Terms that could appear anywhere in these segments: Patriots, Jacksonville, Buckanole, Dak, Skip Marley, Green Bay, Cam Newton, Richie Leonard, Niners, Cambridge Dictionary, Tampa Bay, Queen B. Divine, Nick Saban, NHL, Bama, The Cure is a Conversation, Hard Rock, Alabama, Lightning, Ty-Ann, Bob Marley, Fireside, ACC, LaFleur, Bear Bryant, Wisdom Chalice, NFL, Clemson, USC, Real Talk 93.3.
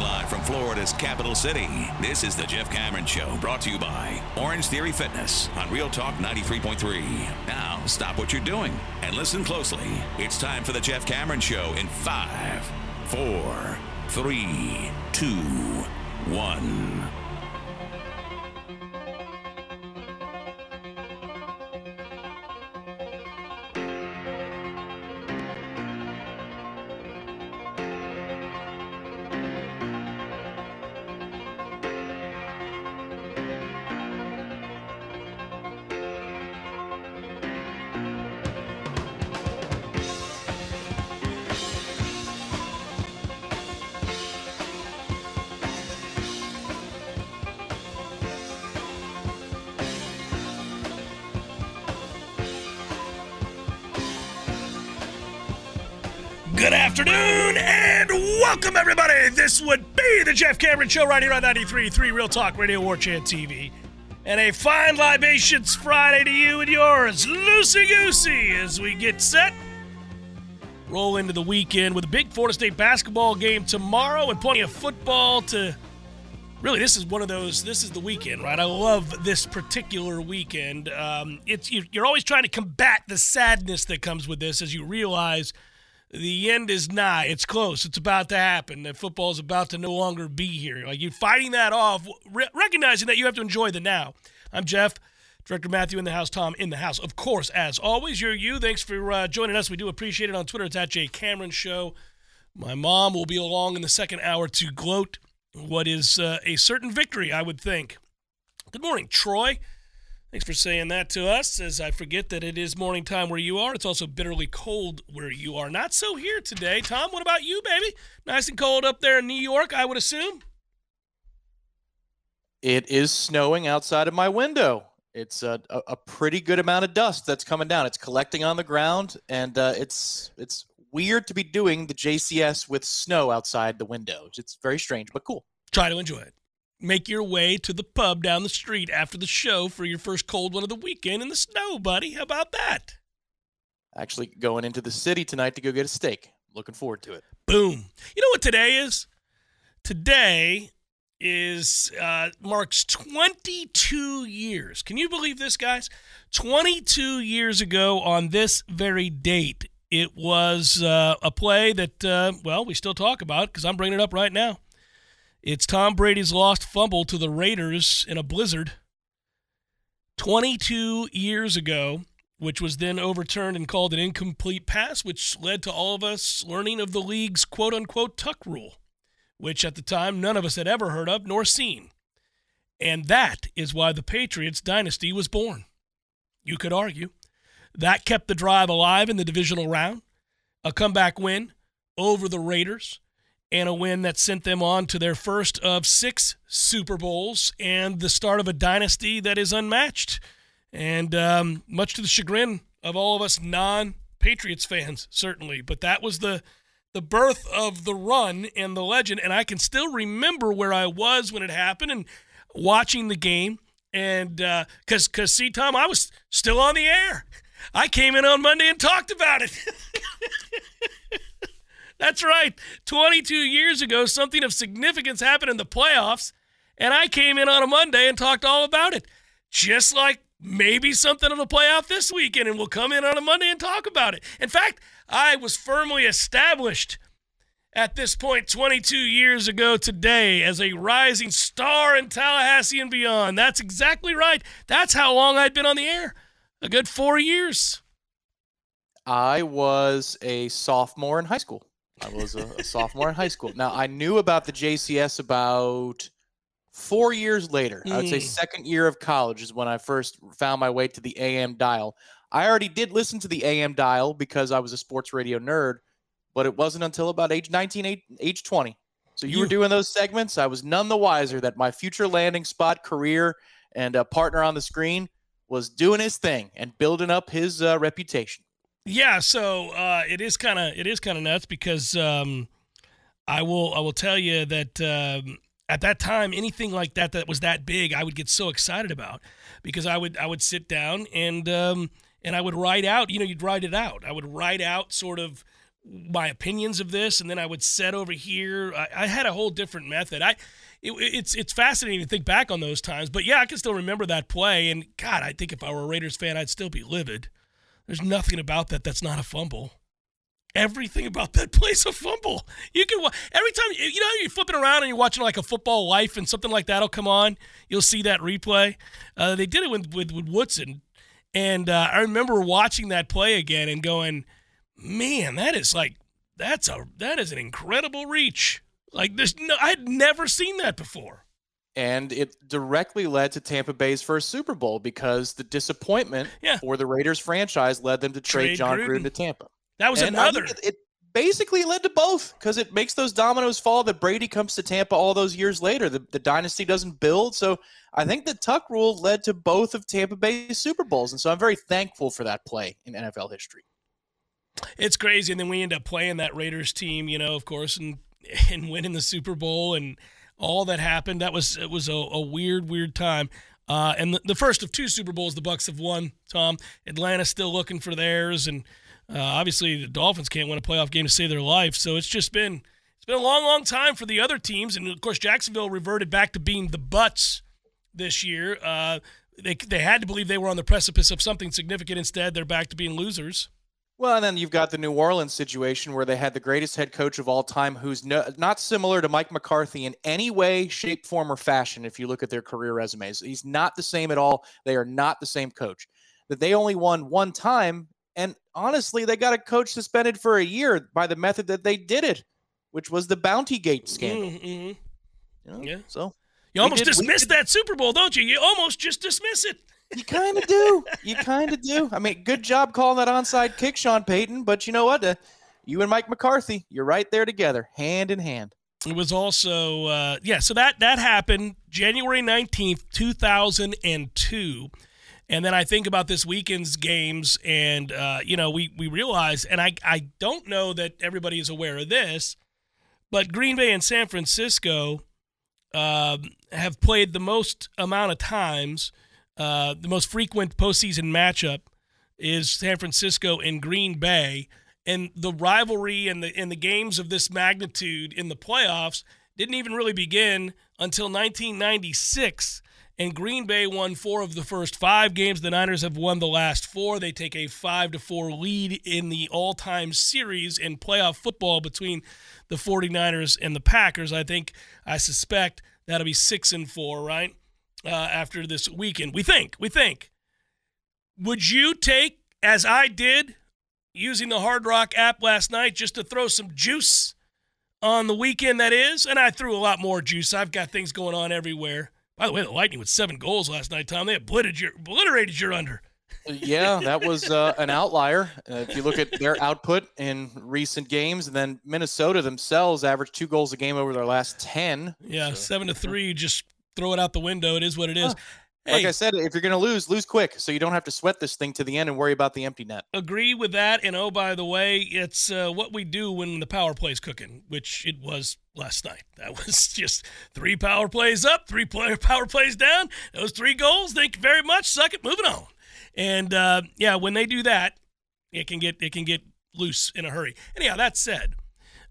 Live from Florida's capital city, this is the Jeff Cameron Show, brought to you by Orange Theory Fitness on Real Talk 93.3. Now, stop what you're doing and listen closely. It's time for the Jeff Cameron Show in 5, 4, 3, 2, 1. Good afternoon and welcome, everybody. This would be the Jeff Cameron Show right here on 93.3 Real Talk Radio, War Chant TV. And a fine libations Friday to you and yours, loosey-goosey, as we get set. Roll into the weekend with a big Florida State basketball game tomorrow and plenty of football to... Really, this is one of those, this is the weekend, right? I love this particular weekend. You're always trying to combat the sadness that comes with this as you realize... The end is nigh. It's close. It's about to happen. The football is about to no longer be here. Like, you're fighting that off, recognizing that you have to enjoy the now. I'm Jeff, Director Matthew in the house, Tom in the house. Of course, as always, you're you. Thanks for joining us. We do appreciate it. On Twitter, it's at J Cameron Show. My mom will be along in the second hour to gloat what is a certain victory, I would think. Good morning, Troy. Thanks for saying that to us, as I forget that it is morning time where you are. It's also bitterly cold where you are. Not so here today. Tom, what about you, baby? Nice and cold up there in New York, I would assume. It is snowing outside of my window. It's a pretty good amount of dust that's coming down. It's collecting on the ground, and it's weird to be doing the JCS with snow outside the window. It's very strange, but cool. Try to enjoy it. Make your way to the pub down the street after the show for your first cold one of the weekend in the snow, buddy. How about that? Actually going into the city tonight to go get a steak. Looking forward to it. Boom. You know what today is? Today is marks 22 years. Can you believe this, guys? 22 years ago on this very date, it was a play that, we still talk about because I'm bringing it up right now. It's Tom Brady's lost fumble to the Raiders in a blizzard 22 years ago, which was then overturned and called an incomplete pass, which led to all of us learning of the league's quote-unquote tuck rule, which at the time none of us had ever heard of nor seen. And that is why the Patriots dynasty was born. You could argue. That kept the drive alive in the divisional round, a comeback win over the Raiders, and a win that sent them on to their first of 6 Super Bowls and the start of a dynasty that is unmatched. And much to the chagrin of all of us non-Patriots fans, certainly. But that was the birth of the run and the legend. And I can still remember where I was when it happened and watching the game. And because, see, Tom, I was still on the air. I came in on Monday and talked about it. That's right. 22 years ago, something of significance happened in the playoffs, and I came in on a Monday and talked all about it. Just like maybe something will play out this weekend, and we'll come in on a Monday and talk about it. In fact, I was firmly established at this point 22 years ago today as a rising star in Tallahassee and beyond. That's exactly right. That's how long I'd been on the air, a good 4 years. I was a sophomore in high school. I was a sophomore in high school. Now, I knew about the JCS about 4 years later. I would say second year of college is when I first found my way to the AM dial. I already did listen to the AM dial because I was a sports radio nerd, but it wasn't until about age 19, age 20. So you were doing those segments. I was none the wiser that my future landing spot, career, and a partner on the screen was doing his thing and building up his reputation. Yeah, so it is kind of nuts because I will tell you that at that time, anything like that was that big, I would get so excited about, because I would sit down and I would write out, you'd write it out. I would write out sort of my opinions of this, and then I would set over here. I had a whole different method. It's fascinating to think back on those times, but yeah, I can still remember that play. And God, I think if I were a Raiders fan, I'd still be livid. There's nothing about that that's not a fumble. Everything about that play's a fumble. You can every time you're flipping around and you're watching like a Football Life and something like that'll come on. You'll see that replay. They did it with Woodson, and I remember watching that play again and going, "Man, that is an incredible reach. Like I'd never seen that before." And it directly led to Tampa Bay's first Super Bowl, because the disappointment for the Raiders franchise led them to trade John Gruden to Tampa. That was another. It basically led to both, because it makes those dominoes fall that Brady comes to Tampa all those years later. The dynasty doesn't build. So I think the Tuck rule led to both of Tampa Bay's Super Bowls. And so I'm very thankful for that play in NFL history. It's crazy. And then we end up playing that Raiders team, of course, and winning the Super Bowl and – all that happened. It was a weird time. And the first of two Super Bowls the Bucs have won, Tom. Atlanta's still looking for theirs, and obviously the Dolphins can't win a playoff game to save their life. So it's been a long time for the other teams. And of course, Jacksonville reverted back to being the butts this year. They had to believe they were on the precipice of something significant. Instead, they're back to being losers. Well, and then you've got the New Orleans situation where they had the greatest head coach of all time, who's not similar to Mike McCarthy in any way, shape, form, or fashion. If you look at their career resumes, he's not the same at all. They are not the same coach. That they only won one time, and honestly, they got a coach suspended for a year by the method that they did it, which was the Bountygate scandal. Mm-hmm. Yeah. So you almost dismiss that Super Bowl, don't you? You almost just dismiss it. You kind of do. You kind of do. I mean, good job calling that onside kick, Sean Payton, but you know what? You and Mike McCarthy, you're right there together, hand in hand. It was also, so that happened January 19th, 2002. And then I think about this weekend's games, and, we realize, and I don't know that everybody is aware of this, but Green Bay and San Francisco have played the most amount of times. The most frequent postseason matchup is San Francisco and Green Bay, and the rivalry and the games of this magnitude in the playoffs didn't even really begin until 1996, and Green Bay won 4 of the first 5 games. The Niners have won the last 4. They take a 5-4 lead in the all-time series in playoff football between the 49ers and the Packers. I suspect that'll be 6-4, right? After this weekend, we think, would you take, as I did, using the Hard Rock app last night just to throw some juice on the weekend that is? And I threw a lot more juice. I've got things going on everywhere. By the way, the Lightning with 7 goals last night, Tom. They obliterated your under. Yeah, that was an outlier. If you look at their output in recent games, and then Minnesota themselves averaged 2 goals a game over their last 10. Yeah, so. 7-3 just... throw it out the window. It is what it is. Hey, like I said, if you're going to lose quick, so you don't have to sweat this thing to the end and worry about the empty net. Agree with that. And oh, by the way, it's what we do when the power play's cooking, which it was last night. That was just 3 power plays up, 3 power plays down. Those 3 goals. Thank you very much. Suck it. Moving on. And when they do that, it can get loose in a hurry. Anyhow, that said.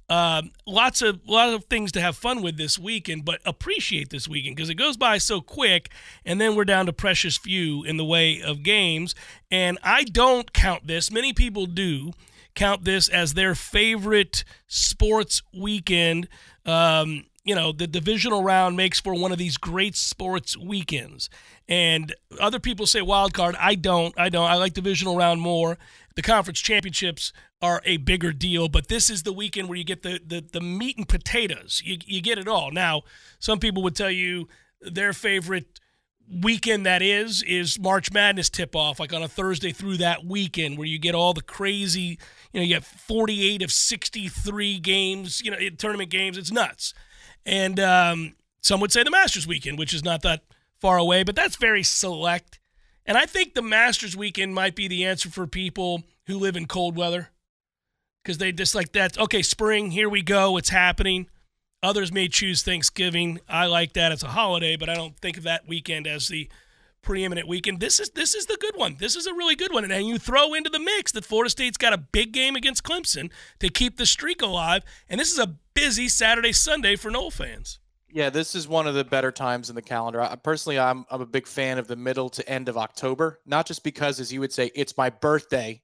Lots of things to have fun with this weekend, but appreciate this weekend because it goes by so quick, and then we're down to precious few in the way of games. And I don't count this. Many people do count this as their favorite sports weekend. You know, the divisional round makes for one of these great sports weekends. And other people say wild card. I don't. I like divisional round more. The conference championships are a bigger deal, but this is the weekend where you get the meat and potatoes. You get it all. Now, some people would tell you their favorite weekend that is March Madness tip-off, like on a Thursday through that weekend where you get all the crazy, you know, you have 48 of 63 games, you know, tournament games. It's nuts. And some would say the Masters weekend, which is not that far away, but that's very select. And I think the Masters weekend might be the answer for people who live in cold weather because they just like that. Okay, spring, here we go. It's happening. Others may choose Thanksgiving. I like that. It's a holiday, but I don't think of that weekend as the preeminent weekend. This is the good one. This is a really good one. And you throw into the mix that Florida State's got a big game against Clemson to keep the streak alive. And this is a busy Saturday, Sunday for Noel fans. Yeah, this is one of the better times in the calendar. I'm a big fan of the middle to end of October, not just because, as you would say, it's my birthday,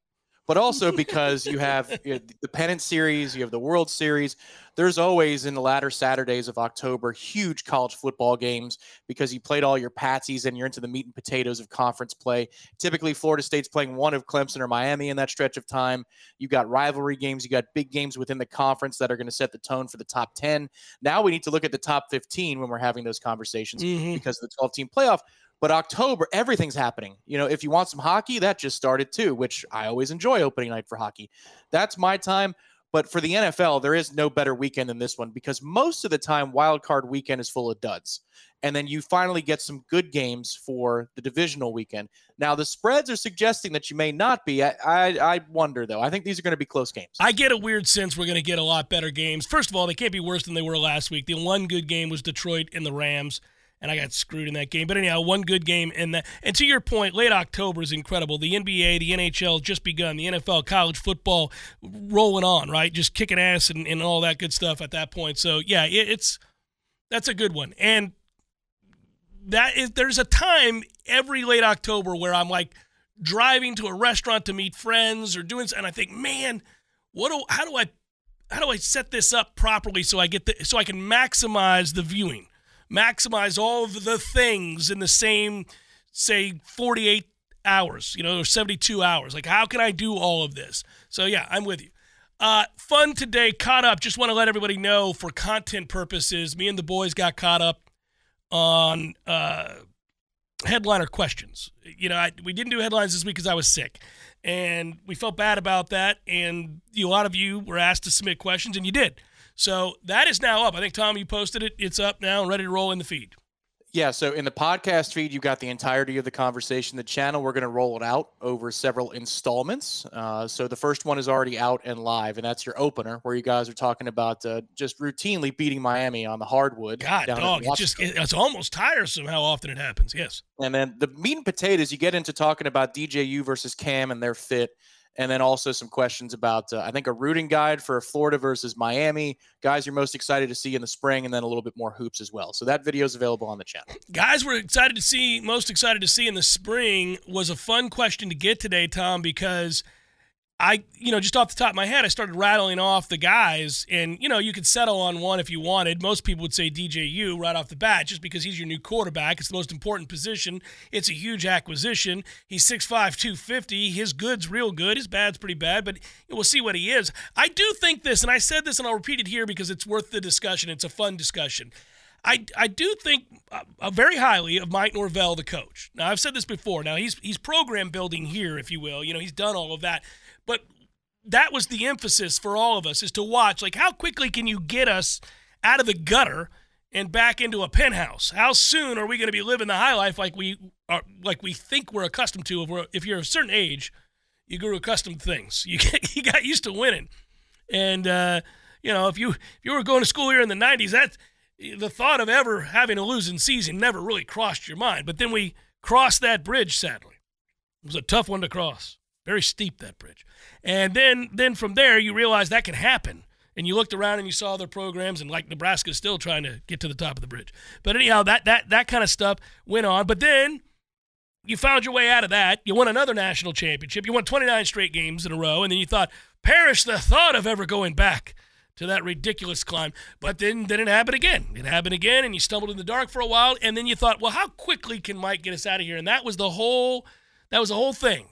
but also because you have the Pennant Series, you have the World Series. There's always, in the latter Saturdays of October, huge college football games because you played all your patsies and you're into the meat and potatoes of conference play. Typically, Florida State's playing one of Clemson or Miami in that stretch of time. You've got rivalry games. You've got big games within the conference that are going to set the tone for the top 10. Now we need to look at the top 15 when we're having those conversations because of the 12-team playoff. But October, everything's happening. You know, if you want some hockey, that just started too, which I always enjoy opening night for hockey. That's my time. But for the NFL, there is no better weekend than this one because most of the time, wild card weekend is full of duds. And then you finally get some good games for the divisional weekend. Now, the spreads are suggesting that you may not be. I wonder, though. I think these are going to be close games. I get a weird sense we're going to get a lot better games. First of all, they can't be worse than they were last week. The one good game was Detroit and the Rams. And I got screwed in that game. But anyhow, one good game in that. And to your point, late October is incredible. The NBA, the NHL just begun. The NFL, college football rolling on, right? Just kicking ass and all that good stuff at that point. So, yeah, that's a good one. And there's a time every late October where I'm, like, driving to a restaurant to meet friends or doing – and I think, man, how do I set this up properly so I get so I can maximize the viewing? Maximize all of the things in the same, say, 48 hours, you know, or 72 hours. Like, how can I do all of this? So, yeah, I'm with you. Fun today, caught up. Just want to let everybody know for content purposes, me and the boys got caught up on headliner questions. You know, we didn't do headlines this week because I was sick, and we felt bad about that, and a lot of you were asked to submit questions, and you did. So that is now up. I think, Tom, you posted it. It's up now and ready to roll in the feed. Yeah, so in the podcast feed, you've got the entirety of the conversation. The channel, we're going to roll it out over several installments. So the first one is already out and live, and that's your opener where you guys are talking about just routinely beating Miami on the hardwood. God, dog, it's almost tiresome how often it happens, yes. And then the meat and potatoes, you get into talking about DJU versus Cam and their fit. And then also some questions about, I think, a rooting guide for Florida versus Miami. Guys you're most excited to see in the spring, and then a little bit more hoops as well. So that video is available on the channel. Guys we're most excited to see in the spring was a fun question to get today, Tom, because just off the top of my head, I started rattling off the guys. And, you know, you could settle on one if you wanted. Most people would say DJU right off the bat just because he's your new quarterback. It's the most important position. It's a huge acquisition. He's 6'5", 250. His good's real good. His bad's pretty bad, but we'll see what he is. I do think this, and I said this, and I'll repeat it here because it's worth the discussion. It's a fun discussion. I do think very highly of Mike Norvell, the coach. Now, I've said this before. Now, he's program building here, if you will. You know, he's done all of that. But that was the emphasis for all of us is to watch, like, how quickly can you get us out of the gutter and back into a penthouse? How soon are we going to be living the high life like we think we're accustomed to? If you're a certain age, you grew accustomed to things. You got used to winning. And, if you were going to school here in the 90s, the thought of ever having a losing season never really crossed your mind. But then we crossed that bridge, sadly. It was a tough one to cross. Very steep, that bridge. And then from there, you realize that can happen. And you looked around and you saw other programs, and like Nebraska's still trying to get to the top of the bridge. But anyhow, that kind of stuff went on. But then you found your way out of that. You won another national championship. You won 29 straight games in a row, and then you thought, perish the thought of ever going back to that ridiculous climb. But then it happened again. It happened again, and you stumbled in the dark for a while, and then you thought, well, how quickly can Mike get us out of here? And that was the whole thing.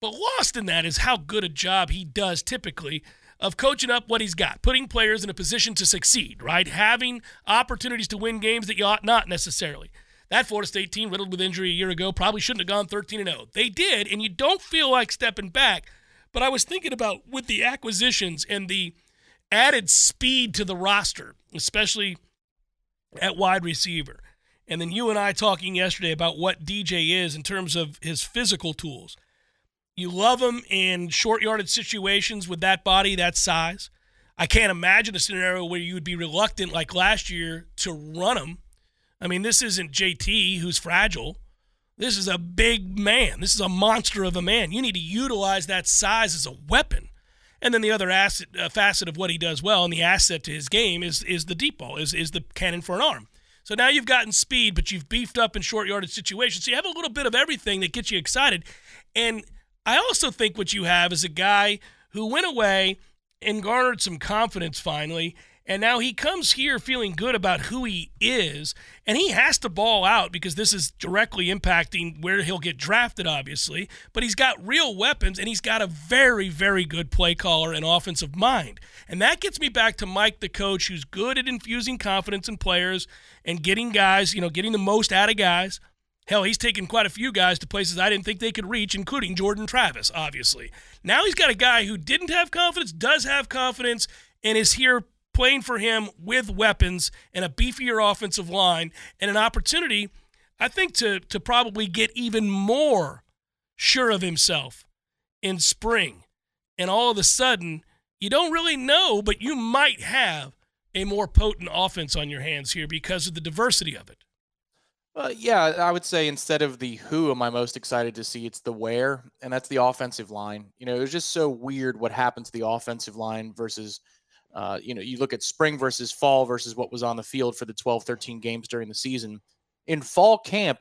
But lost in that is how good a job he does typically of coaching up what he's got, putting players in a position to succeed, right? Having opportunities to win games that you ought not necessarily. That Florida State team, riddled with injury a year ago, probably shouldn't have gone 13-0. They did, and you don't feel like stepping back. But I was thinking about with the acquisitions and the added speed to the roster, especially at wide receiver. And then you and I talking yesterday about what DJ is in terms of his physical tools. You love him in short yardage situations with that body, that size. I can't imagine a scenario where you would be reluctant like last year to run him. I mean, this isn't JT who's fragile. This is a big man. This is a monster of a man. You need to utilize that size as a weapon. And then the other facet of what he does well and the asset to his game is the deep ball, is the cannon for an arm. So now you've gotten speed, but you've beefed up in short yardage situations. So you have a little bit of everything that gets you excited. And I also think what you have is a guy who went away and garnered some confidence finally, and now he comes here feeling good about who he is, and he has to ball out because this is directly impacting where he'll get drafted, obviously, but he's got real weapons, and he's got a very, very good play caller and offensive mind. And that gets me back to Mike, the coach, who's good at infusing confidence in players and getting guys, getting the most out of guys. Hell, he's taken quite a few guys to places I didn't think they could reach, including Jordan Travis, obviously. Now he's got a guy who didn't have confidence, does have confidence, and is here playing for him with weapons and a beefier offensive line and an opportunity, I think, to probably get even more sure of himself in spring. And all of a sudden, you don't really know, but you might have a more potent offense on your hands here because of the diversity of it. Well, yeah, I would say instead of the who am I most excited to see, it's the where, and that's the offensive line. It was just so weird what happened to the offensive line versus, you look at spring versus fall versus what was on the field for the 12-13 games during the season. In fall camp,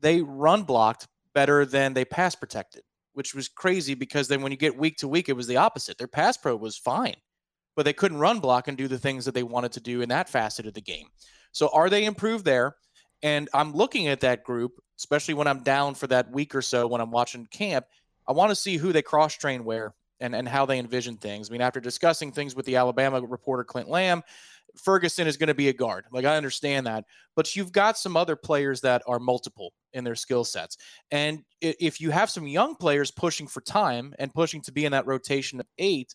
they run blocked better than they pass protected, which was crazy because then when you get week to week, it was the opposite. Their pass pro was fine, but they couldn't run block and do the things that they wanted to do in that facet of the game. So are they improved there? And I'm looking at that group, especially when I'm down for that week or so when I'm watching camp. I want to see who they cross-train where and how they envision things. I mean, after discussing things with the Alabama reporter Clint Lamb, Ferguson is going to be a guard. Like, I understand that. But you've got some other players that are multiple in their skill sets. And if you have some young players pushing for time and pushing to be in that rotation of 8,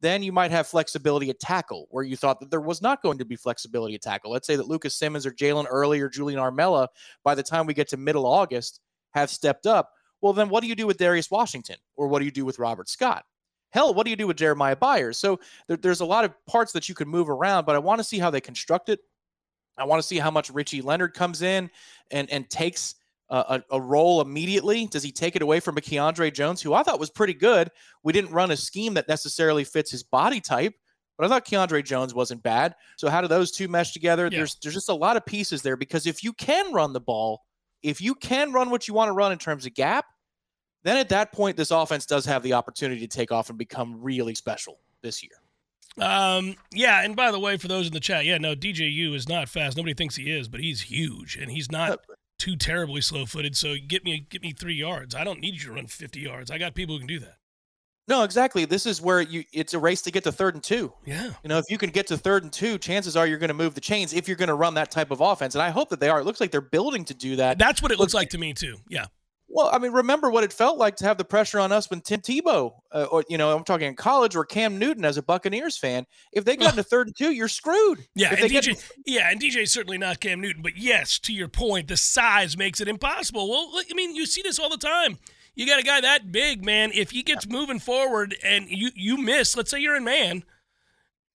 then you might have flexibility at tackle where you thought that there was not going to be flexibility at tackle. Let's say that Lucas Simmons or Jalen Early or Julian Armella, by the time we get to middle August, have stepped up. Well, then what do you do with Darius Washington? Or what do you do with Robert Scott? Hell, what do you do with Jeremiah Byers? So there's a lot of parts that you could move around, but I want to see how they construct it. I want to see how much Richie Leonard comes in and takes a role immediately. Does he take it away from a Keandre Jones, who I thought was pretty good? We didn't run a scheme that necessarily fits his body type, but I thought Keandre Jones wasn't bad. So how do those two mesh together? Yeah. There's just a lot of pieces there, because if you can run the ball, if you can run what you want to run in terms of gap, then at that point, this offense does have the opportunity to take off and become really special this year. Yeah, and by the way, for those in the chat, yeah, no, DJU is not fast. Nobody thinks he is, but he's huge, and he's not too terribly slow-footed, so get me 3 yards. I don't need you to run 50 yards. I got people who can do that. No, exactly. This is where it's a race to get to 3rd and 2. Yeah. If you can get to 3rd and 2, chances are you're going to move the chains if you're going to run that type of offense, and I hope that they are. It looks like they're building to do that. That's what it looks like to me, too. Yeah. Well, I mean, remember what it felt like to have the pressure on us when Tim Tebow, I'm talking in college, or Cam Newton as a Buccaneers fan. If they got into 3rd and 2, you're screwed. Yeah, and DJ's certainly not Cam Newton. But yes, to your point, the size makes it impossible. Well, I mean, you see this all the time. You got a guy that big, man. If he gets moving forward and you miss, let's say you're in man,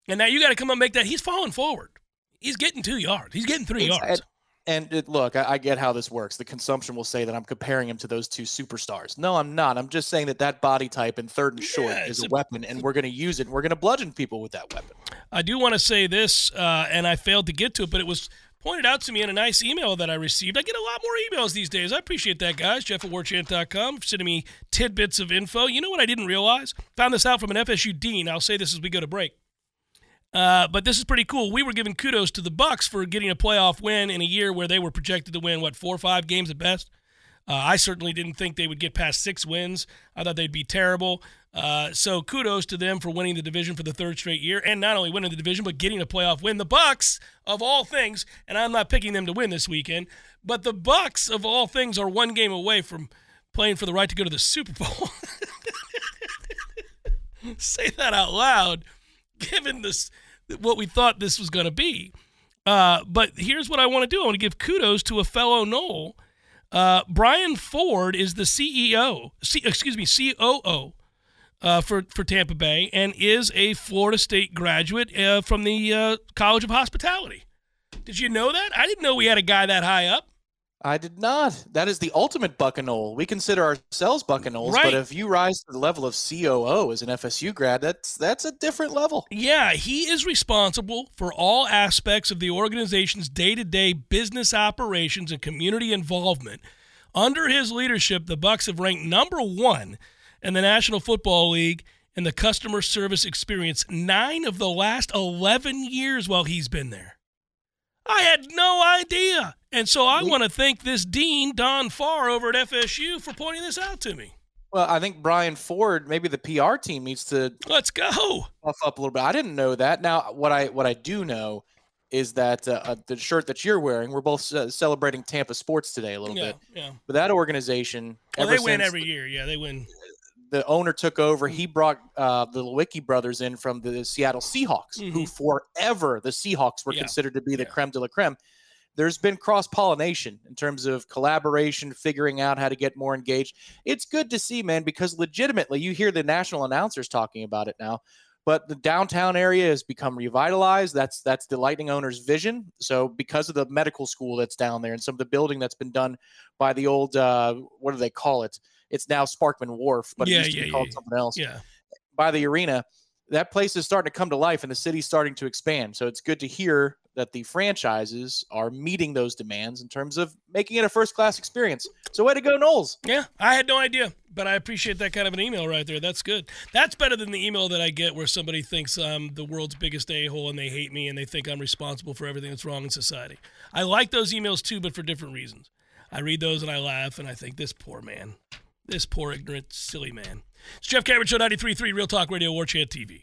and now you got to come up and make that. He's falling forward. He's getting 2 yards. He's getting 3 yards. And look, I get how this works. The consumption will say that I'm comparing him to those two superstars. No, I'm not. I'm just saying that body type in 3rd and short is a weapon, and we're going to use it. We're going to bludgeon people with that weapon. I do want to say this, and I failed to get to it, but it was pointed out to me in a nice email that I received. I get a lot more emails these days. I appreciate that, guys. Jeff at Warchant.com sending me tidbits of info. You know what I didn't realize? Found this out from an FSU dean. I'll say this as we go to break. But this is pretty cool. We were giving kudos to the Bucs for getting a playoff win in a year where they were projected to win, what, 4 or 5 games at best? I certainly didn't think they would get past 6 wins. I thought they'd be terrible. So kudos to them for winning the division for the 3rd straight year, and not only winning the division, but getting a playoff win. The Bucs, of all things, and I'm not picking them to win this weekend, but the Bucs, of all things, are 1 game away from playing for the right to go to the Super Bowl. Say that out loud, given this what we thought this was going to be. But here's what I want to do. I want to give kudos to a fellow Noel. Brian Ford is the COO for Tampa Bay, and is a Florida State graduate from the College of Hospitality. Did you know that? I didn't know we had a guy that high up. I did not. That is the ultimate Buckanole. We consider ourselves Buckanoles, right? But if you rise to the level of COO as an FSU grad, that's a different level. Yeah, he is responsible for all aspects of the organization's day-to-day business operations and community involvement. Under his leadership, the Bucs have ranked number 1 in the National Football League in the customer service experience 9 of the last 11 years while he's been there. I had no idea. And so I want to thank this dean, Don Farr, over at FSU for pointing this out to me. Well, I think Brian Ford, maybe the PR team needs to let's go buff up a little bit. I didn't know that. Now, what I do know is that the shirt that you're wearing, we're both celebrating Tampa sports today a little bit. Yeah. But that organization, they win every year. Yeah, they win. The owner took over. He brought the Lewicki brothers in from the Seattle Seahawks, who forever the Seahawks were considered to be the creme de la creme. There's been cross-pollination in terms of collaboration, figuring out how to get more engaged. It's good to see, man, because legitimately you hear the national announcers talking about it now, but the downtown area has become revitalized. That's the Lightning owner's vision. So because of the medical school that's down there and some of the building that's been done by the old, what do they call it? It's now Sparkman Wharf, but it used to be called something else. Yeah. By the arena, that place is starting to come to life and the city's starting to expand. So it's good to hear that the franchises are meeting those demands in terms of making it a first-class experience. So way to go, Knowles. Yeah, I had no idea, but I appreciate that kind of an email right there. That's good. That's better than the email that I get where somebody thinks I'm the world's biggest a-hole and they hate me and they think I'm responsible for everything that's wrong in society. I like those emails too, but for different reasons. I read those and I laugh and I think, this poor man. This poor, ignorant, silly man. It's Jeff Cameron, Show 93.3, Real Talk Radio, War Chant TV.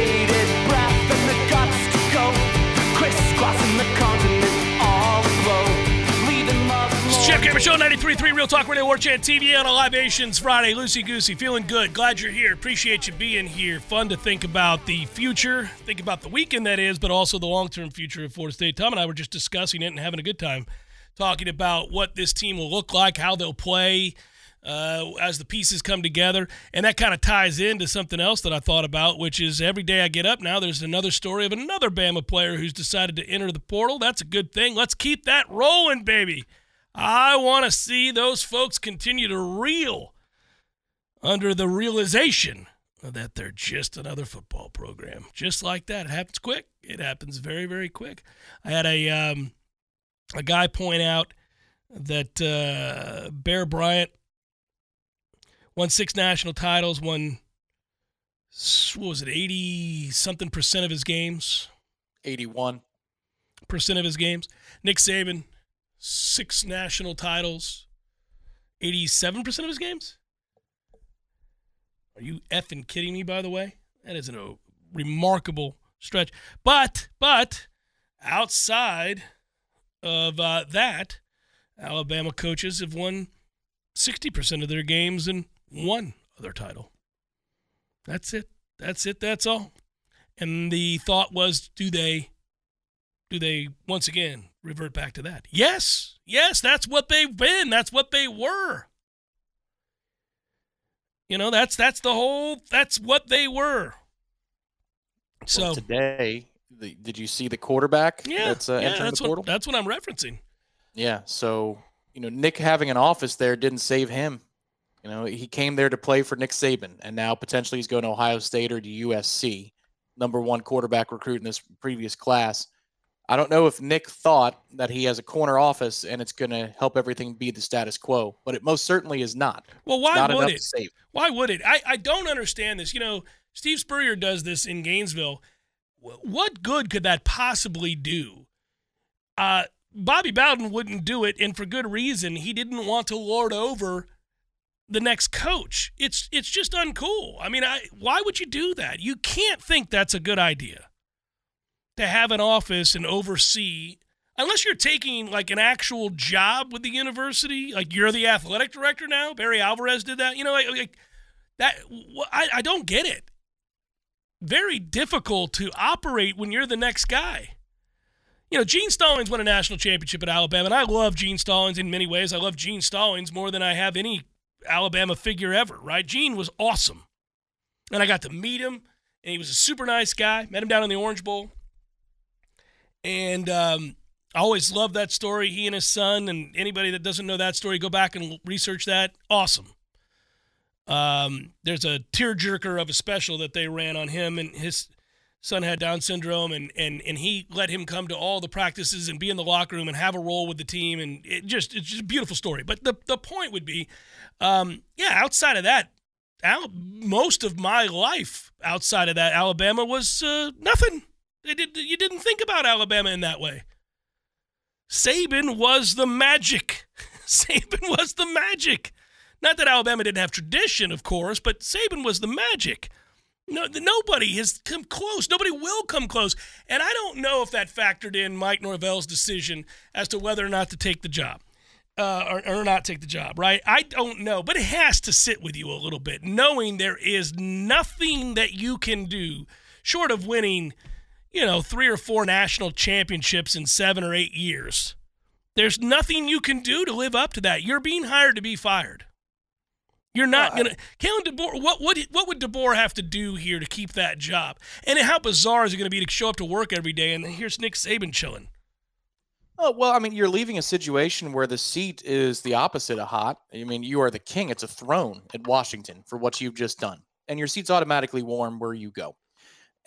Jeff Cameron Show, 93.3 Real Talk Radio, War Chant TV on a Live Nations Friday. Loosey Goosey, feeling good. Glad you're here. Appreciate you being here. Fun to think about the future, think about the weekend that is, but also the long-term future of Florida State. Tom and I were just discussing it and having a good time talking about what this team will look like, how they'll play as the pieces come together. And that kind of ties into something else that I thought about, which is every day I get up now, there's another story of another Bama player who's decided to enter the portal. That's a good thing. Let's keep that rolling, baby. I want to see those folks continue to reel under the realization that they're just another football program. Just like that. It happens quick. It happens very, very quick. I had a guy point out that Bear Bryant won 6 national titles, won, what was it, 80-something percent of his games? 81% of his games. Nick Saban. 6 national titles, 87% of his games? Are you effing kidding me, by the way? That is a remarkable stretch. But outside of that, Alabama coaches have won 60% of their games and 1 other title. That's it. That's it. That's all. And the thought was, do they once again revert back to that? Yes. Yes, that's what they've been. That's what they were. You know, that's what they were. So well, today, did you see the quarterback that's entering the portal? That's what I'm referencing. Yeah, so, you know, Nick having an office there didn't save him. You know, he came there to play for Nick Saban, and now potentially he's going to Ohio State or to USC, number 1 quarterback recruit in this previous class. I don't know if Nick thought that he has a corner office and it's going to help everything be the status quo, but it most certainly is not. Well, why would it? Why would it? I don't understand this. You know, Steve Spurrier does this in Gainesville. What good could that possibly do? Bobby Bowden wouldn't do it, and for good reason. He didn't want to lord over the next coach. It's just uncool. I mean, why would you do that? You can't think that's a good idea. To have an office and oversee, unless you're taking like an actual job with the university, like you're the athletic director now. Barry Alvarez did that. You know, like that. I don't get it. Very difficult to operate when you're the next guy. You know, Gene Stallings won a national championship at Alabama, and I love Gene Stallings in many ways. I love Gene Stallings more than I have any Alabama figure ever, right? Gene was awesome. And I got to meet him, and he was a super nice guy. Met him down in the Orange Bowl. And I always loved that story, he and his son, and anybody that doesn't know that story, go back and research that. Awesome. There's a tearjerker of a special that they ran on him, and his son had Down syndrome, and he let him come to all the practices and be in the locker room and have a role with the team, and it's just a beautiful story. But the point would be, outside of that, most of my life outside of that, Alabama was nothing. You didn't think about Alabama in that way. Saban was the magic. Saban was the magic. Not that Alabama didn't have tradition, of course, but Saban was the magic. No, nobody has come close. Nobody will come close. And I don't know if that factored in Mike Norvell's decision as to whether or not to take the job, or not take the job, right? I don't know, but it has to sit with you a little bit, knowing there is nothing that you can do short of winning – 3 or 4 national championships in 7 or 8 years. There's nothing you can do to live up to that. You're being hired to be fired. You're not going to. Kalen DeBoer, what would DeBoer have to do here to keep that job? And how bizarre is it going to be to show up to work every day and here's Nick Saban chilling? Oh, well, I mean, you're leaving a situation where the seat is the opposite of hot. I mean, you are the king. It's a throne at Washington for what you've just done. And your seat's automatically warm where you go.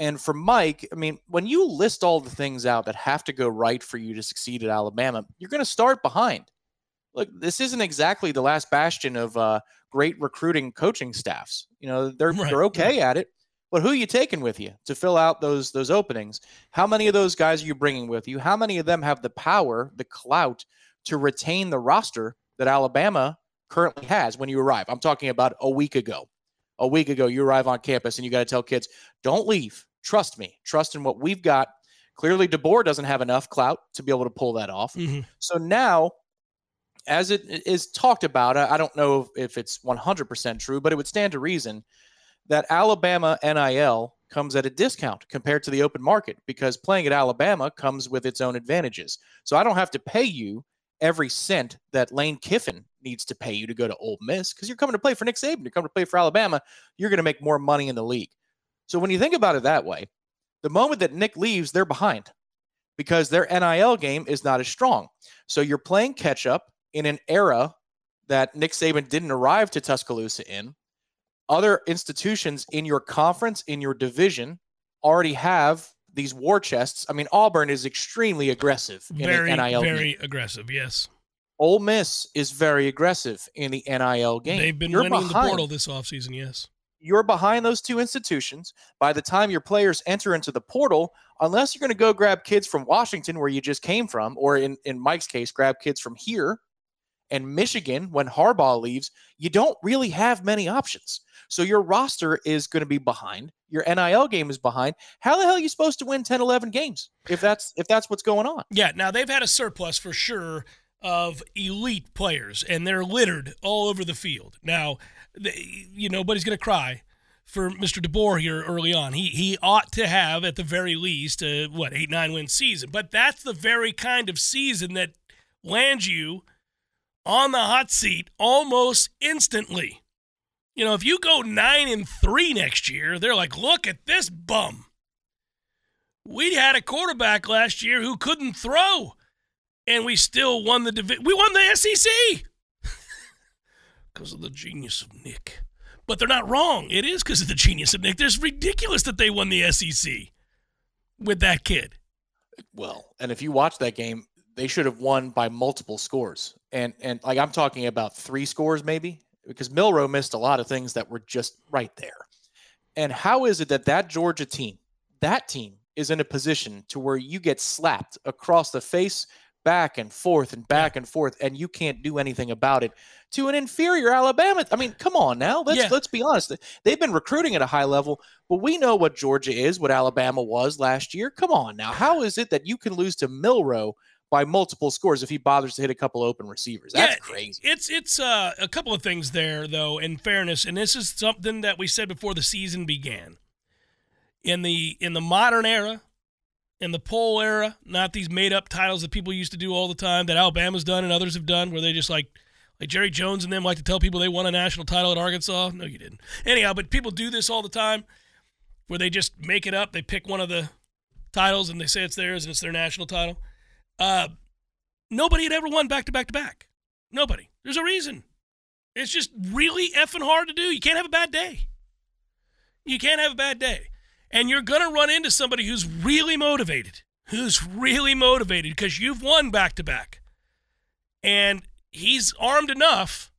And for Mike, I mean, when you list all the things out that have to go right for you to succeed at Alabama, you're going to start behind. Look, this isn't exactly the last bastion of great recruiting coaching staffs. You know, they're okay at it, but who are you taking with you to fill out those openings? How many of those guys are you bringing with you? How many of them have the power, the clout, to retain the roster that Alabama currently has when you arrive? I'm talking about a week ago. A week ago, you arrive on campus and you got to tell kids, don't leave. Trust me. Trust in what we've got. Clearly, DeBoer doesn't have enough clout to be able to pull that off. Mm-hmm. So now as it is talked about, I don't know if it's 100% true, but it would stand to reason that Alabama NIL comes at a discount compared to the open market because playing at Alabama comes with its own advantages. So I don't have to pay you every cent that Lane Kiffin needs to pay you to go to Ole Miss because you're coming to play for Nick Saban. You're coming to play for Alabama. You're going to make more money in the league. So when you think about it that way, the moment that Nick leaves, they're behind because their NIL game is not as strong. So you're playing catch up in an era that Nick Saban didn't arrive to Tuscaloosa in. Other institutions in your conference, in your division, already have these war chests. I mean, Auburn is extremely aggressive in the NIL game. Very aggressive, yes. Ole Miss is very aggressive in the NIL game. They've been winning the portal this offseason, yes. You're behind those two institutions. By the time your players enter into the portal, unless you're going to go grab kids from Washington, where you just came from, or in Mike's case, grab kids from here, and Michigan, when Harbaugh leaves, you don't really have many options. So your roster is going to be behind. Your NIL game is behind. How the hell are you supposed to win 10, 11 games if that's what's going on? Yeah, now they've had a surplus for sure of elite players, and they're littered all over the field. Now, but he's going to cry for Mr. DeBoer here early on. He ought to have, at the very least, 8-9 win season. But that's the very kind of season that lands you on the hot seat almost instantly. You know, if you go 9-3 next year, they're like, look at this bum. We had a quarterback last year who couldn't throw, and we still won the division. We won the SEC because of the genius of Nick. But they're not wrong. It is because of the genius of Nick. It's ridiculous that they won the SEC with that kid. Well, and if you watch that game, they should have won by multiple scores. And like I'm talking about 3 scores maybe, because Milroe missed a lot of things that were just right there. And how is it that Georgia team, that team is in a position to where you get slapped across the face back and forth, and you can't do anything about it to an inferior Alabama? I mean, come on now. Let's be honest. They've been recruiting at a high level, but we know what Georgia is, what Alabama was last year. Come on now. How is it that you can lose to Milroe by multiple scores if he bothers to hit a couple open receivers? That's crazy. It's a couple of things there, though, in fairness, and this is something that we said before the season began. In the modern era, in the poll era, not these made-up titles that people used to do all the time that Alabama's done and others have done, where they just like Jerry Jones and them like to tell people they won a national title at Arkansas. No, you didn't. Anyhow, but people do this all the time where they just make it up. They pick one of the titles and they say it's theirs and it's their national title. Nobody had ever won back-to-back-to-back. Nobody. There's a reason. It's just really effing hard to do. You can't have a bad day. And you're going to run into somebody who's really motivated because you've won back-to-back. And he's armed enough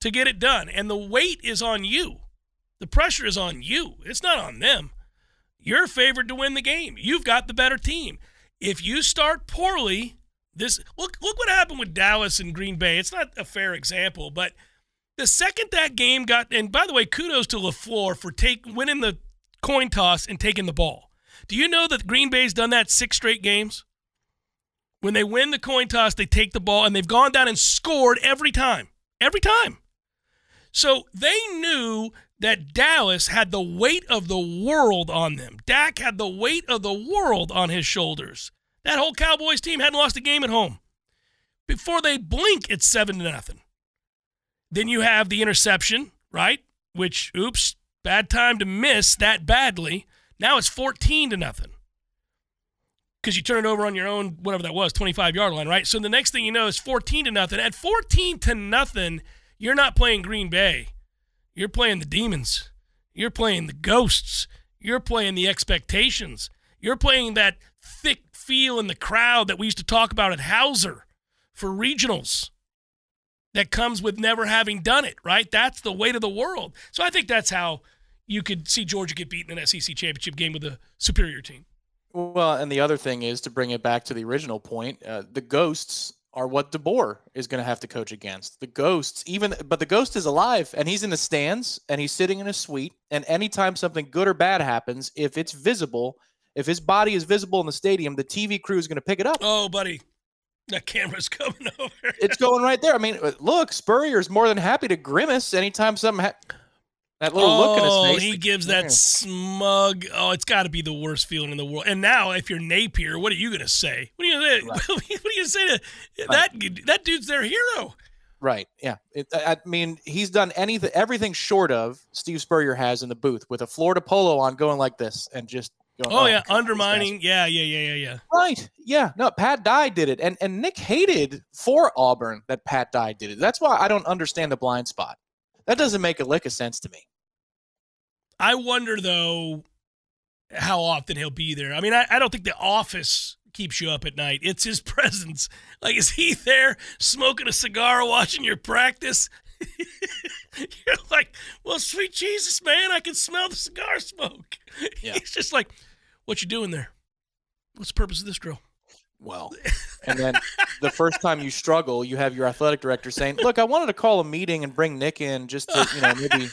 to get it done. And the weight is on you. The pressure is on you. It's not on them. You're favored to win the game. You've got the better team. If you start poorly, look what happened with Dallas and Green Bay. It's not a fair example, but the second that game got, and by the way, kudos to LaFleur for winning the coin toss and taking the ball. Do you know that Green Bay's done that 6 straight games? When they win the coin toss, they take the ball, and they've gone down and scored every time. Every time. So they knew that Dallas had the weight of the world on them. Dak had the weight of the world on his shoulders. That whole Cowboys team hadn't lost a game at home. Before they blink, it's 7-0. Then you have the interception, right? Which, oops, bad time to miss that badly. Now it's 14-0. Because you turn it over on your own, whatever that was, 25-yard line, right? So the next thing you know is 14-0. At 14-0, you're not playing Green Bay. You're playing the demons. You're playing the ghosts. You're playing the expectations. You're playing that thick feel in the crowd that we used to talk about at Hauser for regionals that comes with never having done it, right? That's the weight of the world. So I think that's how you could see Georgia get beaten in an SEC championship game with a superior team. Well, and the other thing is, to bring it back to the original point, the ghosts are what DeBoer is going to have to coach against. The ghosts, but the ghost is alive, and he's in the stands, and he's sitting in a suite, and anytime something good or bad happens, if it's visible, if his body is visible in the stadium, the TV crew is going to pick it up. Oh, buddy. That camera's coming over. It's going right there. I mean, look, Spurrier's more than happy to grimace anytime something happens. That little look in his face. He gives that smug. Oh, it's got to be the worst feeling in the world. And now, if you're Napier, what are you going to say? What are you going right. to say to that dude's their hero? Right. Yeah. I mean, he's done everything short of Steve Spurrier has in the booth with a Florida polo on, going like this and just going. Oh yeah, undermining. Yeah. Right. Yeah. No, Pat Dye did it, and Nick hated for Auburn that Pat Dye did it. That's why I don't understand the blind spot. That doesn't make a lick of sense to me. I wonder, though, how often he'll be there. I mean, I don't think the office keeps you up at night. It's his presence. Like, is he there smoking a cigar, watching your practice? You're like, well, sweet Jesus, man, I can smell the cigar smoke. Yeah. He's just like, what you doing there? What's the purpose of this drill? Well, and then the first time you struggle, you have your athletic director saying, look, I wanted to call a meeting and bring Nick in just to, maybe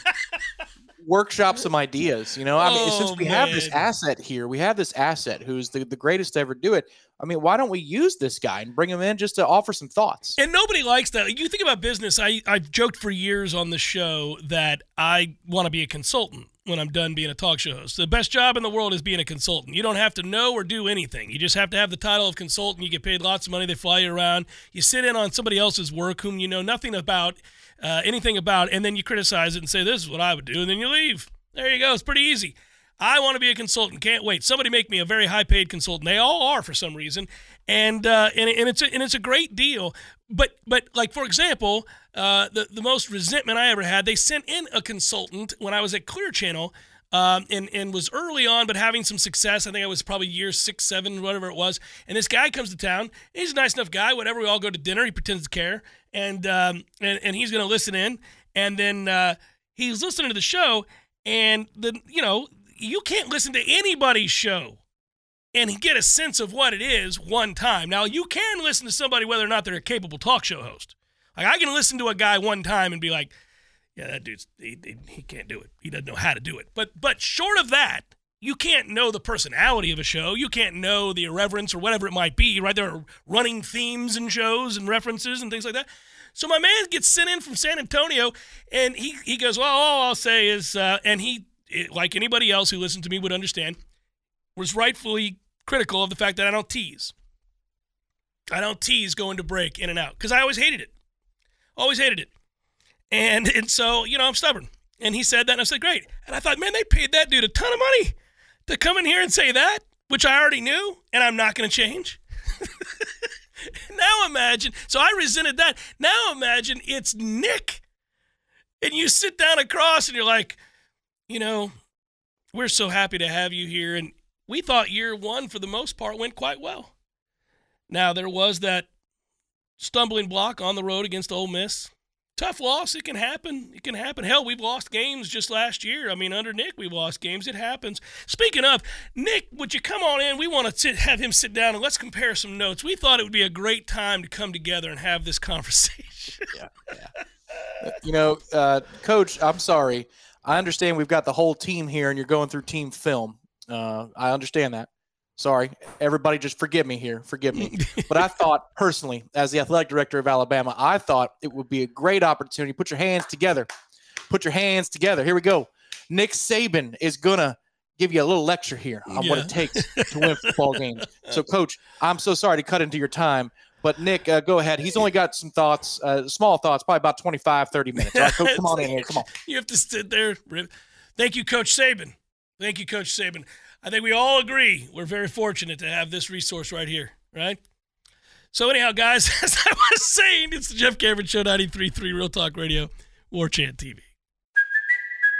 workshop some ideas. Since we have this asset here, who's the greatest to ever do it. I mean, why don't we use this guy and bring him in just to offer some thoughts? And nobody likes that. You think about business. I've joked for years on the show that I want to be a consultant. When I'm done being a talk show host, the best job in the world is being a consultant. You don't have to know or do anything. You just have to have the title of consultant. You get paid lots of money. They fly you around. You sit in on somebody else's work whom you know nothing about, anything about, and then you criticize it and say, this is what I would do, and then you leave. There you go. It's pretty easy. I want to be a consultant. Can't wait. Somebody make me a very high-paid consultant. They all are for some reason, and it's a great deal. But like, for example, the most resentment I ever had, they sent in a consultant when I was at Clear Channel and was early on but having some success. I think I was probably year 6, 7, whatever it was. And this guy comes to town. He's a nice enough guy. Whatever, we all go to dinner. He pretends to care, and he's going to listen in. And then he's listening to the show, and then you can't listen to anybody's show and get a sense of what it is one time. Now, you can listen to somebody whether or not they're a capable talk show host. Like, I can listen to a guy one time and be like, yeah, that dude's he can't do it. He doesn't know how to do it. But short of that, you can't know the personality of a show. You can't know the irreverence or whatever it might be, right? There are running themes and shows and references and things like that. So my man gets sent in from San Antonio, and he goes, well, all I'll say is, and he, like anybody else who listened to me would understand, was rightfully critical of the fact that I don't tease. I don't tease going to break in and out because I always hated it. Always hated it. And so, I'm stubborn. And he said that, and I said, great. And I thought, man, they paid that dude a ton of money to come in here and say that, which I already knew, and I'm not going to change. Now imagine. So I resented that. Now imagine it's Nick. And you sit down across, and you're like, we're so happy to have you here, and we thought year one, for the most part, went quite well. Now, there was that stumbling block on the road against Ole Miss. Tough loss. It can happen. It can happen. Hell, we've lost games just last year. I mean, under Nick, we've lost games. It happens. Speaking of, Nick, would you come on in? We want to have him sit down, and let's compare some notes. We thought it would be a great time to come together and have this conversation. Yeah. Coach, I'm sorry. I understand we've got the whole team here, and you're going through team film. I understand that. Sorry. Everybody just forgive me here. Forgive me. But I thought, personally, as the athletic director of Alabama, I thought it would be a great opportunity. Put your hands together. Put your hands together. Here we go. Nick Saban is going to give you a little lecture here on what it takes to win football games. So, Coach, I'm so sorry to cut into your time. But, Nick, go ahead. He's only got some thoughts, small thoughts, probably about 25, 30 minutes. All right, Coach, come on in here. Come on. You have to sit there. Thank you, Coach Saban. Thank you, Coach Saban. I think we all agree we're very fortunate to have this resource right here, right? So, anyhow, guys, as I was saying, it's the Jeff Cameron Show, 93.3 Real Talk Radio, War Chant TV.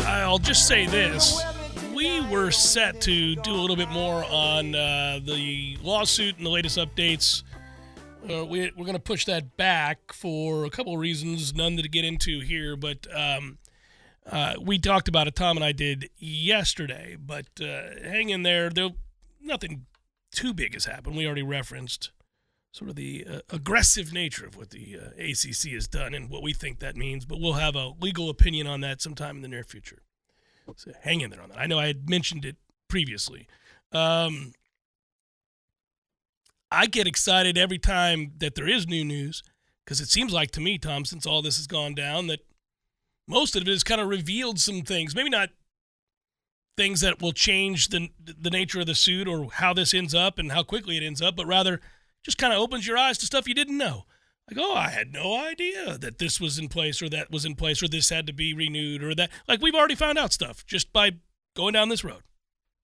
I'll just say this. We were set to do a little bit more on the lawsuit and the latest updates. We're going to push that back for a couple of reasons, none to get into here, but we talked about it, Tom and I did yesterday, but hang in there. Nothing too big has happened. We already referenced sort of the aggressive nature of what the ACC has done and what we think that means, but we'll have a legal opinion on that sometime in the near future. So hang in there on that. I know I had mentioned it previously. I get excited every time that there is new news because it seems like to me, Tom, since all this has gone down, that most of it has kind of revealed some things. Maybe not things that will change the nature of the suit or how this ends up and how quickly it ends up, but rather just kind of opens your eyes to stuff you didn't know. Like, oh, I had no idea that this was in place or that was in place or this had to be renewed or that. Like, we've already found out stuff just by going down this road.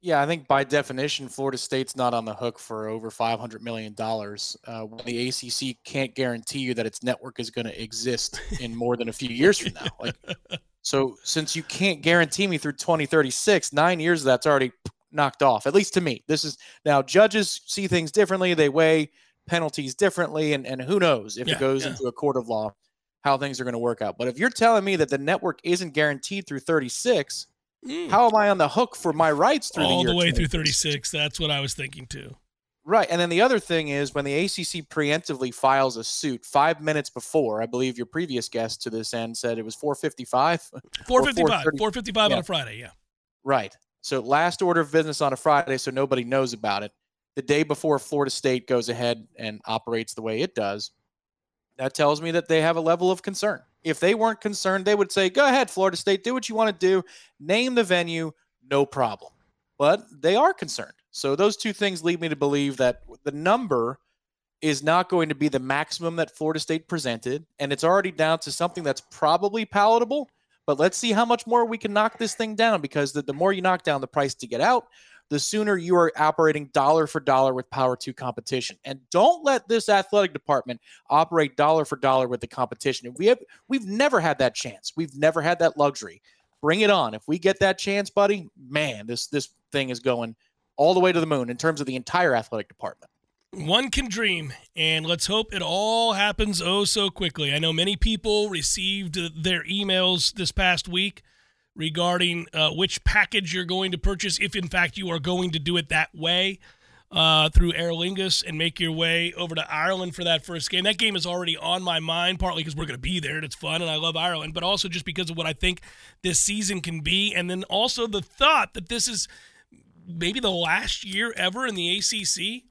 Yeah, I think by definition, Florida State's not on the hook for over $500 million. When the ACC can't guarantee you that its network is going to exist in more than a few years from now. Like, so since you can't guarantee me through 2036, 9 years of that's already knocked off, at least to me. This is now judges see things differently. They weigh penalties differently, and who knows if it goes into a court of law how things are going to work out. But if you're telling me that the network isn't guaranteed through 36, how am I on the hook for my rights through all the way through 36? That's what I was thinking too. Right, and then the other thing is when the ACC preemptively files a suit 5 minutes before, I believe your previous guest to this end said it was 4:55 on a Friday. Yeah, right. So last order of business on a Friday, so nobody knows about it. The day before Florida State goes ahead and operates the way it does, that tells me that they have a level of concern. If they weren't concerned, they would say, go ahead, Florida State, do what you want to do, name the venue, no problem. But they are concerned. So those two things lead me to believe that the number is not going to be the maximum that Florida State presented, and it's already down to something that's probably palatable, but let's see how much more we can knock this thing down, because the more you knock down the price to get out, the sooner you are operating dollar for dollar with Power 2 competition. And don't let this athletic department operate dollar for dollar with the competition. We've never had that chance. We've never had that luxury. Bring it on. If we get that chance, buddy, man, this thing is going all the way to the moon in terms of the entire athletic department. One can dream, and let's hope it all happens oh so quickly. I know many people received their emails this past week regarding which package you're going to purchase, if in fact you are going to do it that way through Aer Lingus and make your way over to Ireland for that first game. That game is already on my mind, partly because we're going to be there and it's fun and I love Ireland, but also just because of what I think this season can be. And then also the thought that this is maybe the last year ever in the ACC.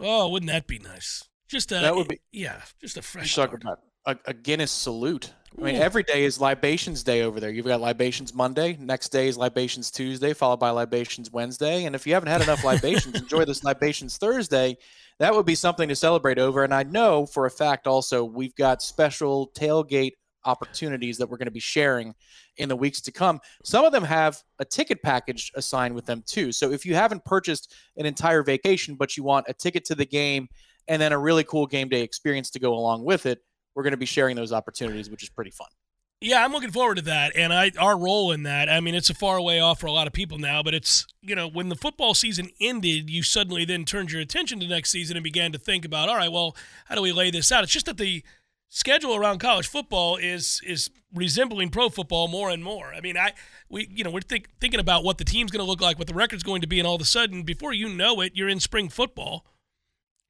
Oh, wouldn't that be nice? That would be, yeah, just a fresh sucker cut. A Guinness salute. I mean, every day is Libations Day over there. You've got Libations Monday. Next day is Libations Tuesday, followed by Libations Wednesday. And if you haven't had enough libations, enjoy this Libations Thursday. That would be something to celebrate over. And I know for a fact also we've got special tailgate opportunities that we're going to be sharing in the weeks to come. Some of them have a ticket package assigned with them too. So if you haven't purchased an entire vacation, but you want a ticket to the game and then a really cool game day experience to go along with it, we're going to be sharing those opportunities, which is pretty fun. Yeah, I'm looking forward to that. And our role in that, I mean, it's a far way off for a lot of people now, but it's, you know, when the football season ended, you suddenly then turned your attention to next season and began to think about, all right, well, how do we lay this out? It's just that the schedule around college football is resembling pro football more and more. I mean, we're thinking about what the team's going to look like, what the record's going to be, and all of a sudden, before you know it, you're in spring football.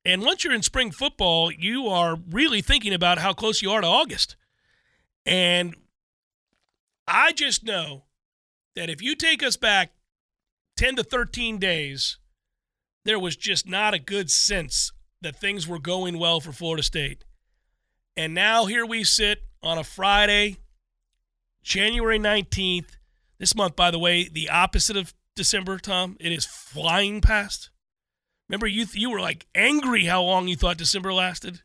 And once you're in spring football, you are really thinking about how close you are to August. And I just know that if you take us back 10 to 13 days, there was just not a good sense that things were going well for Florida State. And now here we sit on a Friday, January 19th. This month, by the way, the opposite of December, Tom, it is flying past. Remember, you were like angry how long you thought December lasted.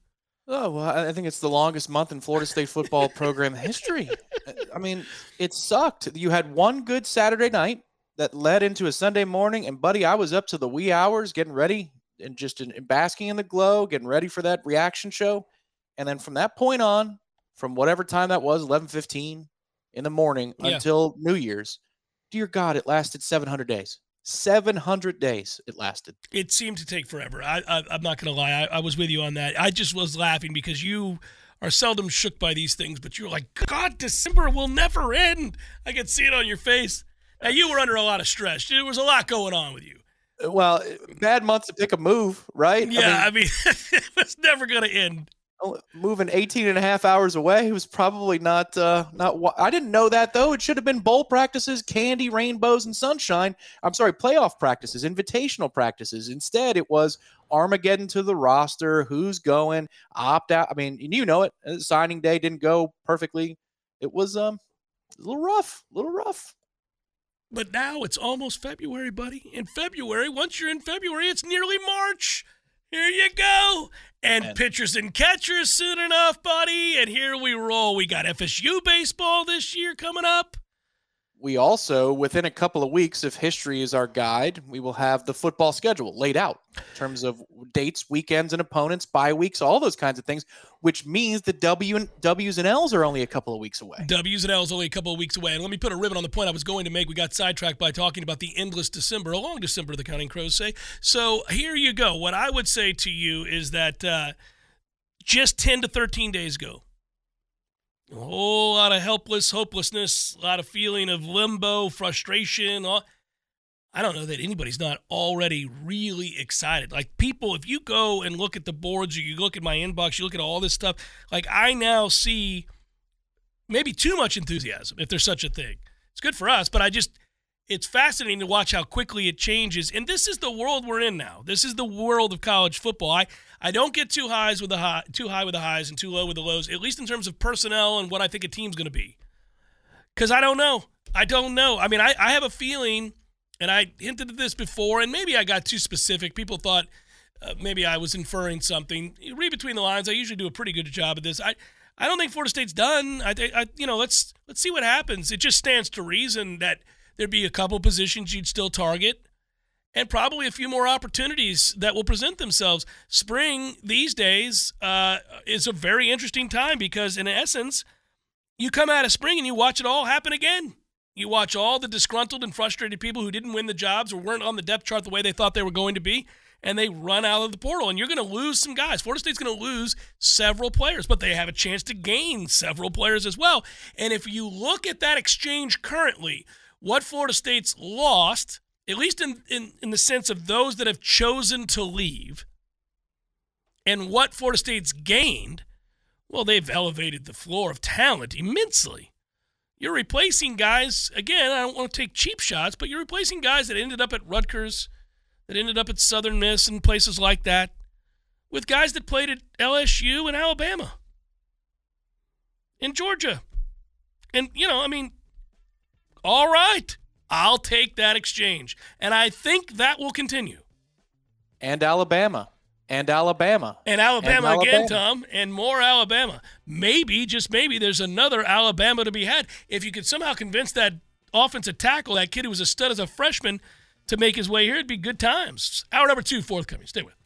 Oh, well, I think it's the longest month in Florida State football program history. I mean, it sucked. You had one good Saturday night that led into a Sunday morning, and, buddy, I was up to the wee hours getting ready and just basking in the glow, getting ready for that reaction show. And then from that point on, from whatever time that was, 11:15 in the morning until New Year's, dear God, it lasted 700 days. 700 days it lasted. It seemed to take forever. I'm not going to lie. I was with you on that. I just was laughing because you are seldom shook by these things, but you're like, God, December will never end. I could see it on your face. Now, you were under a lot of stress. There was a lot going on with you. Well, bad months to pick a move, right? Yeah, I mean it was never going to end. Moving 18 and a half hours away was probably not. I didn't know that, though. It should have been bowl practices, candy, rainbows, and sunshine. I'm sorry, playoff practices, invitational practices. Instead, it was Armageddon to the roster, who's going, opt out. I mean, you know it. Signing day didn't go perfectly. It was a little rough, But now it's almost February, buddy. In February, once you're in February, it's nearly March. Here you go. And pitchers and catchers soon enough, buddy. And here we roll. We got FSU baseball this year coming up. We also, within a couple of weeks, if history is our guide, we will have the football schedule laid out in terms of dates, weekends, and opponents, bye weeks, all those kinds of things, which means the W's and L's are only a couple of weeks away. W's and L's only a couple of weeks away. And let me put a ribbon on the point I was going to make. We got sidetracked by talking about the endless December, a long December, the Counting Crows say. So here you go. What I would say to you is that just 10 to 13 days ago, a whole lot of hopelessness, a lot of feeling of limbo, frustration. I don't know that anybody's not already really excited. Like, people, if you go and look at the boards or you look at my inbox, you look at all this stuff, like, I now see maybe too much enthusiasm, if there's such a thing. It's good for us, but it's fascinating to watch how quickly it changes. And this is the world we're in now. This is the world of college football. I don't get too high with the highs and too low with the lows, at least in terms of personnel and what I think a team's going to be. Because I don't know. I mean, I have a feeling, and I hinted at this before, and maybe I got too specific. People thought maybe I was inferring something. You read between the lines. I usually do a pretty good job at this. I don't think Florida State's done. Let's see what happens. It just stands to reason that there'd be a couple positions you'd still target and probably a few more opportunities that will present themselves. Spring these days is a very interesting time because, in essence, you come out of spring and you watch it all happen again. You watch all the disgruntled and frustrated people who didn't win the jobs or weren't on the depth chart the way they thought they were going to be, and they run out of the portal. And you're going to lose some guys. Florida State's going to lose several players, but they have a chance to gain several players as well. And if you look at that exchange currently – what Florida State's lost, at least in the sense of those that have chosen to leave, and what Florida State's gained, well, they've elevated the floor of talent immensely. You're replacing guys, again, I don't want to take cheap shots, but you're replacing guys that ended up at Rutgers, that ended up at Southern Miss and places like that, with guys that played at LSU and Alabama and Georgia. And, all right, I'll take that exchange. And I think that will continue. And Alabama again, Tom, and more Alabama. Maybe, just maybe, there's another Alabama to be had. If you could somehow convince that offensive tackle, that kid who was a stud as a freshman, to make his way here, it'd be good times. Hour number 2 forthcoming. Stay with us.